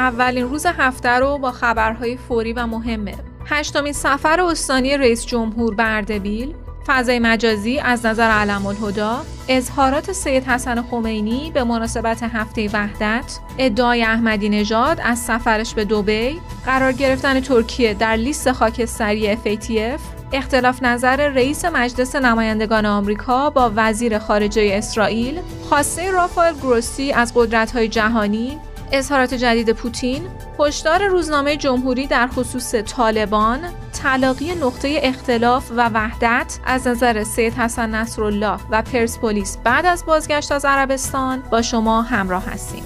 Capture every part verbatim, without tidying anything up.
اولین روز هفته رو با خبرهای فوری و مهمه. هشتمین سفر استانی رئیس جمهور به اردبیل، فضای مجازی از نظر علم‌الهدی، اظهارات سید حسن خمینی به مناسبت هفته وحدت، ادعای احمدی نژاد از سفرش به دبی، قرار گرفتن ترکیه در لیست خاکستری اف ای تی اف، اختلاف نظر رئیس مجلس نمایندگان آمریکا با وزیر خارجه اسرائیل، خواسته رافائل گروسی از قدرت‌های جهانی، اظهارات جدید پوتین، هشدار روزنامه جمهوری در خصوص طالبان، تلاقی نقطه اختلاف و وحدت از نظر سید حسن نصرالله و پرسپولیس بعد از بازگشت از عربستان. با شما همراه هستیم.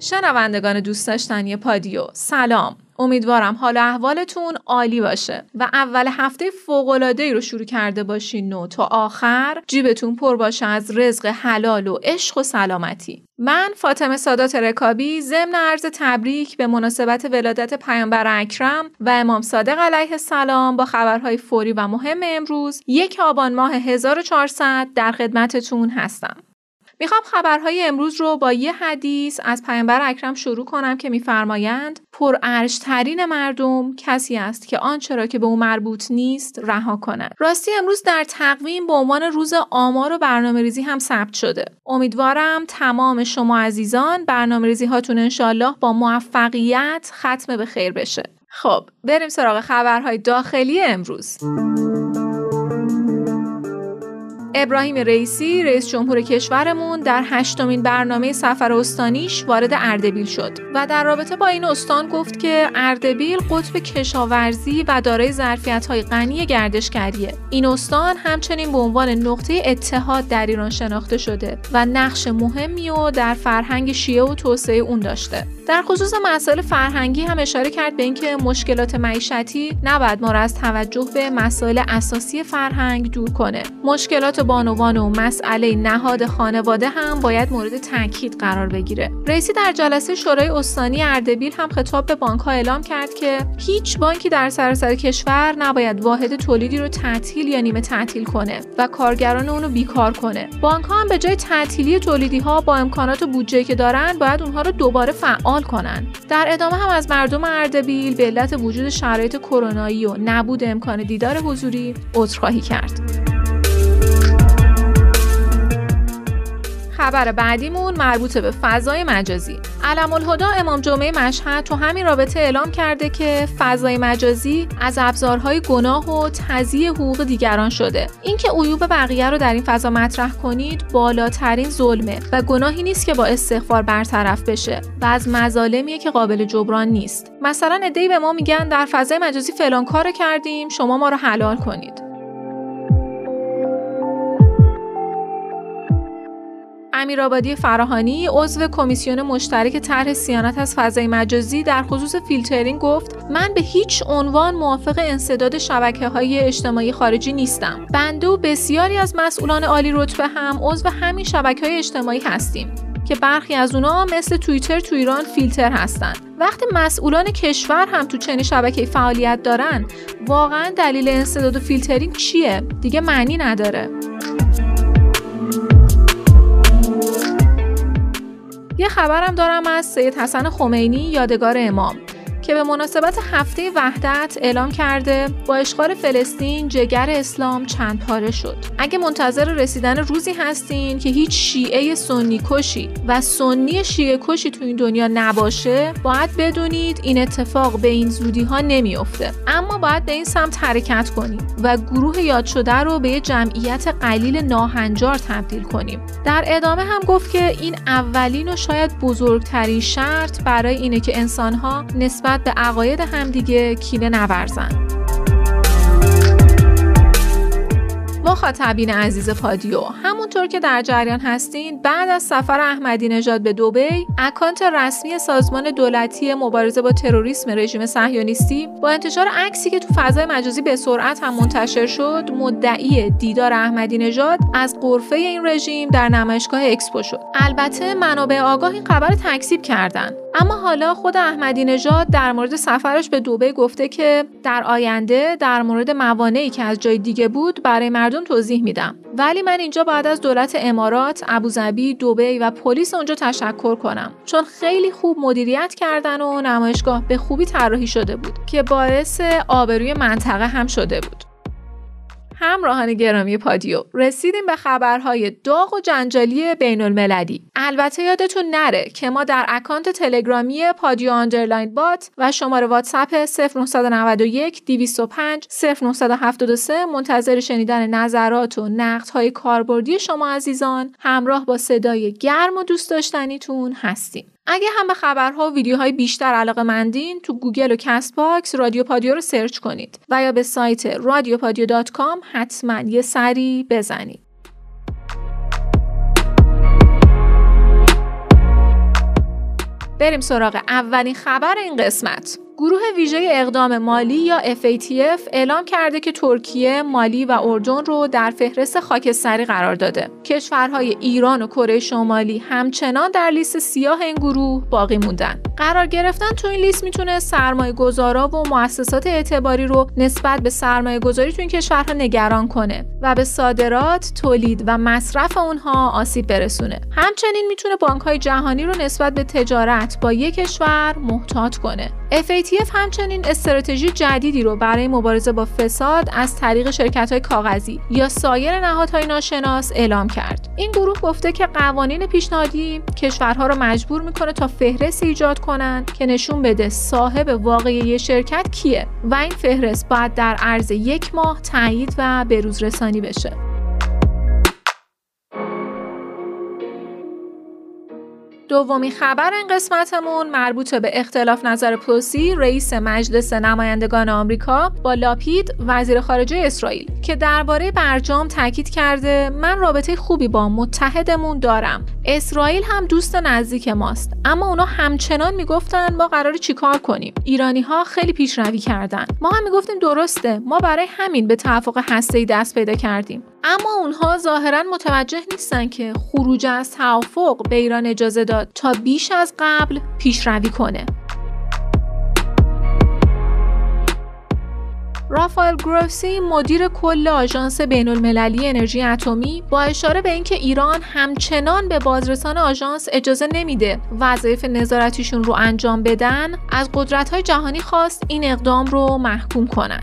شنوندگان دوست داشتنی پادیو، سلام. امیدوارم حال احوالتون عالی باشه و اول هفته فوق‌العاده‌ای رو شروع کرده باشین و تا آخر جیبتون پر باشه از رزق حلال و عشق و سلامتی. من فاطمه سادات رکابی ضمن عرض تبریک به مناسبت ولادت پیامبر اکرم و امام صادق علیه السلام با خبرهای فوری و مهم امروز یک آبان ماه هزار و چهارصد در خدمتتون هستم. میخوام خبرهای امروز رو با یه حدیث از پیامبر اکرم شروع کنم که میفرمایند پرارشترین مردم کسی است که آنچه را که به او مربوط نیست رها کند. راستی امروز در تقویم به عنوان روز آمار و برنامه‌ریزی هم ثبت شده. امیدوارم تمام شما عزیزان برنامه‌ریزی هاتون انشالله با موفقیت ختم به خیر بشه. خب بریم سراغ خبرهای داخلی امروز. ابراهیم رئیسی رئیس جمهور کشورمون در هشتمین برنامه سفر استانیش وارد اردبیل شد و در رابطه با این استان گفت که اردبیل قطب کشاورزی و دارای ظرفیت‌های غنی گردشگریه. این استان همچنین به عنوان نقطه اتحاد در ایران شناخته شده و نقش مهمی رو در فرهنگ شیعه و توسعه اون داشته. در خصوص مسائل فرهنگی هم اشاره کرد به اینکه مشکلات معیشتی نباید ما را از توجه به مسائل اساسی فرهنگ دور کنه. مشکلات بانوان و مسئله نهاد خانواده هم باید مورد تاکید قرار بگیره. رئیسی در جلسه شورای استانی اردبیل هم خطاب به بانک‌ها اعلام کرد که هیچ بانکی در سراسر کشور نباید واحد تولیدی رو تعطیل یا نیمه تعطیل کنه و کارگران اون رو بیکار کنه. بانک‌ها هم به جای تعطیلی تولیدی‌ها با امکانات و بودجه‌ای که دارن باید اونها رو دوباره فعال کنن. در ادامه هم از مردم اردبیل به علت وجود شرایط کرونایی و نبود امکان دیدار حضوری عذرخواهی کرد. خبر بعدیمون مربوط به فضای مجازی. علم‌الهدی امام جمعه مشهد تو همین رابطه اعلام کرده که فضای مجازی از ابزارهای گناه و تضییع حقوق دیگران شده. اینکه عیوب بقیه رو در این فضا مطرح کنید بالاترین ظلمه و گناهی نیست که با استغفار برطرف بشه و از مظالمیه که قابل جبران نیست. مثلا عده‌ای به ما میگن در فضای مجازی فلان کارو کردیم، شما ما رو حلال کنید. امیرآبادی فراهانی عضو کمیسیون مشترک طرح صیانت از فضای مجازی در خصوص فیلترینگ گفت من به هیچ عنوان موافق انسداد شبکه‌های اجتماعی خارجی نیستم. بنده و بسیاری از مسئولان عالی رتبه هم عضو همین شبکه‌های اجتماعی هستیم که برخی از اونها مثل توییتر تو ایران فیلتر هستند. وقتی مسئولان کشور هم تو چنین شبکه‌ای فعالیت دارن، واقعا دلیل انسداد و فیلترینگ چیه؟ دیگه معنی نداره. یه خبرم دارم از سید حسن خمینی یادگار امام که به مناسبت هفته وحدت اعلام کرده با اشغال فلسطین جگر اسلام چند پاره شد. اگه منتظر رسیدن روزی هستین که هیچ شیعه سنی کشی و سنی شیعه کشی تو این دنیا نباشه، باید بدونید این اتفاق به این زودی ها نمیفته. اما باید به این سمت حرکت کنیم و گروه یاد شده رو به یه جمعیت قلیل ناهنجار تبدیل کنیم. در ادامه هم گفت که این اولین و شاید بزرگترین شرط برای اینه که انسان‌ها نسبت به عقاید همدیگه کینه نورزن. مخاطبین عزیز پادیو، همونطور که در جریان هستین بعد از سفر احمدی نژاد به دبی، اکانت رسمی سازمان دولتی مبارزه با تروریسم رژیم صهیونیستی با انتشار عکسی که تو فضای مجازی به سرعت هم منتشر شد مدعی دیدار احمدی نژاد از غرفه این رژیم در نمایشگاه اکسپو شد. البته منابع آگاه این خبر تکذیب کردن. اما حالا خود احمدی نژاد در مورد سفرش به دبی گفته که در آینده در مورد موانعی که از جای دیگه بود برای مردم توضیح میدم، ولی من اینجا بعد از دولت امارات، ابوظبی، دبی و پلیس اونجا تشکر کنم، چون خیلی خوب مدیریت کردن و نمایشگاه به خوبی طراحی شده بود که باعث آبروی منطقه هم شده بود. همراهان گرامی پادیو، رسیدیم به خبرهای داغ و جنجالی بین المللی. البته یادتون نره که ما در اکانت تلگرامی پادیو آندرلاین بات و شماره واتساپ صفر نه نه یک، دو صفر پنج، صفر نه هفت سه منتظر شنیدن نظرات و نقدهای کاربردی شما عزیزان همراه با صدای گرم و دوست داشتنیتون هستیم. اگه هم به خبرها و ویدیوهای بیشتر علاقه‌مندین، تو گوگل و کست باکس رادیو پادیو رو سرچ کنید و یا به سایت رادیو پادیو دات کام حتما یه سری بزنید. بریم سراغ اولین خبر این قسمت. گروه ویژه اقدام مالی یا اف ای تی اف اعلام کرده که ترکیه، مالی و اردن رو در فهرست خاکستری قرار داده. کشورهای ایران و کره شمالی همچنان در لیست سیاه این گروه باقی موندن. قرار گرفتن تو این لیست میتونه سرمایه‌گذارا و مؤسسات اعتباری رو نسبت به سرمایه‌گذاری تو این کشورها نگران کنه و به صادرات، تولید و مصرف اونها آسیب برسونه. همچنین میتونه بانک‌های جهانی رو نسبت به تجارت با یک کشور محتاط کنه. اف ای تی اف همچنین استراتژی جدیدی رو برای مبارزه با فساد از طریق شرکت‌های کاغذی یا سایر نهادهای ناشناس اعلام کرد. این گروه گفته که قوانین پیشنهادی کشورها رو مجبور می‌کنه تا فهرست ایجاد کنن که نشون بده صاحب واقعی یه شرکت کیه و این فهرست باید در عرض یک ماه تایید و بروز رسانی بشه. دومین خبر این قسمتمون مربوط به اختلاف نظر پلوسی، رئیس مجلس نمایندگان آمریکا، با لاپید، وزیر خارجه اسرائیل، که درباره برجام تاکید کرده من رابطه خوبی با متحدمون دارم. اسرائیل هم دوست نزدیک ماست، اما اونا همچنان میگفتن ما قراره چیکار کنیم. ایرانی ها خیلی پیشروی کردن. ما هم میگفتیم درسته، ما برای همین به توافق هسته‌ای دست پیدا کردیم. اما اونها ظاهراً متوجه نیستن که خروج از توافق به ایران اجازه داد تا بیش از قبل پیشروی کنه. رافائل گروسی، مدیر کل آژانس بین‌المللی انرژی اتمی، با اشاره به اینکه ایران همچنان به بازرسان آژانس اجازه نمیده وظایف نظارتیشون رو انجام بدن، از قدرت‌های جهانی خواست این اقدام رو محکوم کنن.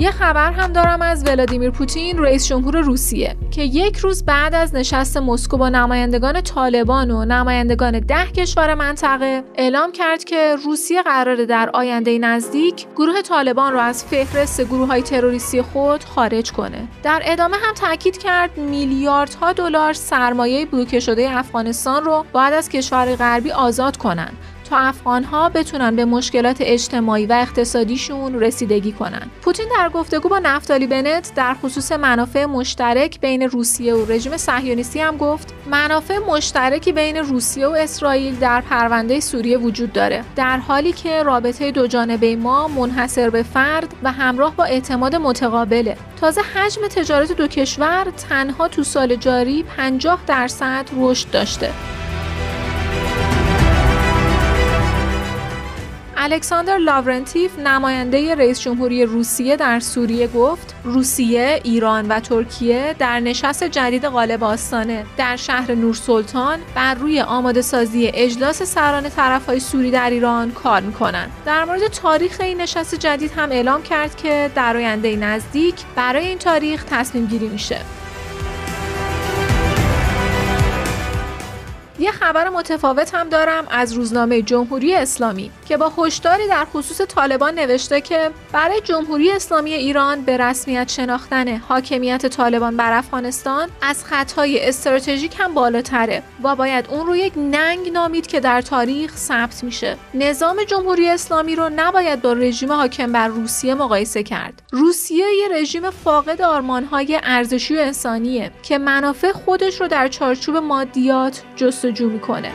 یه خبر هم دارم از ولادیمیر پوتین، رئیس جمهور روسیه، که یک روز بعد از نشست مسکو با نمایندگان طالبان و نمایندگان ده کشور منطقه اعلام کرد که روسیه قراره در آینده نزدیک گروه طالبان را از فهرست گروه‌های تروریستی خود خارج کنه. در ادامه هم تاکید کرد میلیاردها دلار سرمایه بلوکه شده افغانستان رو باید از کشور غربی آزاد کنن تا افغان‌ها بتونن به مشکلات اجتماعی و اقتصادیشون رسیدگی کنن. پوتین در گفتگو با نفتالی بنت در خصوص منافع مشترک بین روسیه و رژیم صهیونیستی هم گفت منافع مشترکی بین روسیه و اسرائیل در پرونده سوریه وجود داره، در حالی که رابطه دوجانبه ما منحصر به فرد و همراه با اعتماد متقابله. تازه حجم تجارت دو کشور تنها تو سال جاری پنجاه درصد رشد داشته. الکساندر لاورنتیف، نماینده رئیس جمهوری روسیه در سوریه، گفت روسیه، ایران و ترکیه در نشست جدید قالب آستانه در شهر نورسلطان بر روی آماده سازی اجلاس سران طرفهای سوری در ایران کار می‌کنند. در مورد تاریخ این نشست جدید هم اعلام کرد که در آینده نزدیک برای این تاریخ تصمیم گیری میشه. یه خبر متفاوت هم دارم از روزنامه جمهوری اسلامی که با هشداری در خصوص طالبان نوشته که برای جمهوری اسلامی ایران به رسمیت شناختن حاکمیت طالبان بر افغانستان از خطای استراتژیک هم بالاتره و باید اون رو یک ننگ نامید که در تاریخ ثبت میشه. نظام جمهوری اسلامی رو نباید با رژیم حاکم بر روسیه مقایسه کرد. روسیه یه رژیم فاقد آرمان‌های ارزشی و انسانیه که منافع خودش رو در چارچوب مادیات جستجو میکنه.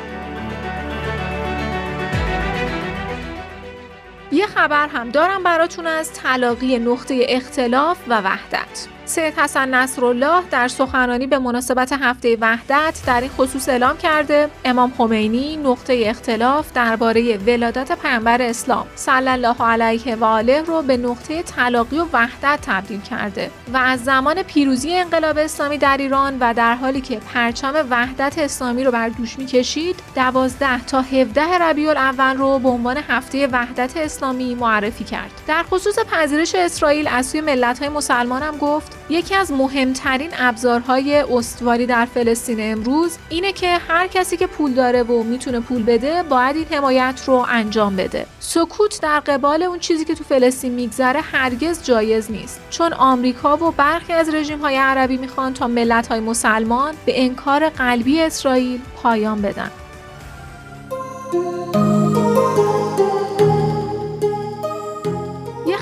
یه خبر هم دارم براتون از تلاقی نقطه اختلاف و وحدت. سید حسن نصرالله در سخنرانی به مناسبت هفته وحدت در این خصوص اعلام کرده امام خمینی نقطه اختلاف درباره ولادت پیامبر اسلام صلی الله علیه و آله رو به نقطه تلاقی و وحدت تبدیل کرده و از زمان پیروزی انقلاب اسلامی در ایران و در حالی که پرچم وحدت اسلامی رو بر دوش می‌کشید، دوازده تا هفده ربیع الاول رو به عنوان هفته وحدت اسلامی معرفی کرد. در خصوص پذیرش اسرائیل از سوی ملت‌های مسلمان هم گفت یکی از مهمترین ابزارهای استواری در فلسطین امروز اینه که هر کسی که پول داره و میتونه پول بده باید این حمایت رو انجام بده. سکوت در قبال اون چیزی که تو فلسطین میگذره هرگز جایز نیست، چون آمریکا و برخی از رژیم‌های عربی میخوان تا ملت‌های مسلمان به انکار قلبی اسرائیل پایان بدن.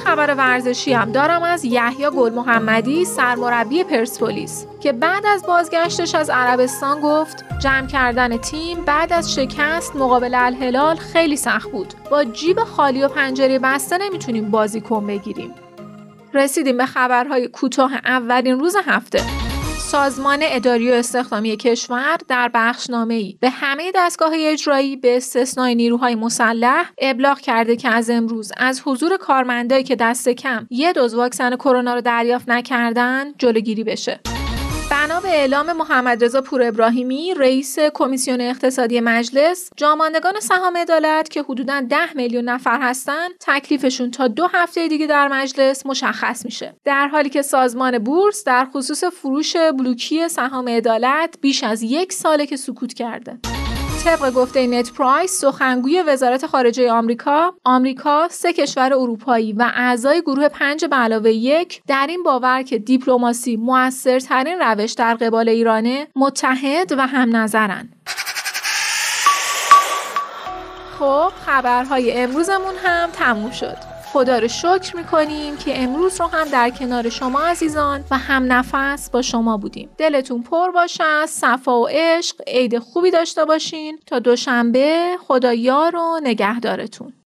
خبر ورزشی هم دارم از یحیی گل محمدی، سرمربی پرسپولیس، که بعد از بازگشتش از عربستان گفت جمع کردن تیم بعد از شکست مقابل الهلال خیلی سخت بود. با جیب خالی و پنجره بسته نمیتونیم بازیکن بگیریم. رسیدیم به خبرهای کوتاه اولین روز هفته. سازمان اداری و استخدامی کشور در بخشنامه‌ای به همه دستگاه‌های اجرایی به استثنای نیروهای مسلح ابلاغ کرده که از امروز از حضور کارمندایی که دست کم یک دوز واکسن کرونا رو دریافت نکردن جلوگیری بشه. بنا به اعلام محمد رضا پور ابراهیمی، رئیس کمیسیون اقتصادی مجلس، جاماندگان سهام عدالت که حدوداً ده میلیون نفر هستند، تکلیفشون تا دو هفته دیگه در مجلس مشخص میشه. در حالی که سازمان بورس در خصوص فروش بلوکی سهام عدالت بیش از یک ساله که سکوت کرده. طبق گفته نت پرایس، سخنگوی وزارت خارجه آمریکا، آمریکا سه کشور اروپایی و اعضای گروه پنج به علاوه یک در این باور که دیپلماسی موثرترین روش در قبال ایرانه، متحد و هم نظرن. خب، خبرهای امروزمون هم تموم شد. خدا رو شکر میکنیم که امروز رو هم در کنار شما عزیزان و هم نفس با شما بودیم. دلتون پر باشه، صفا و عشق، عید خوبی داشته باشین. تا دوشنبه، خدا یار و نگهدارتون.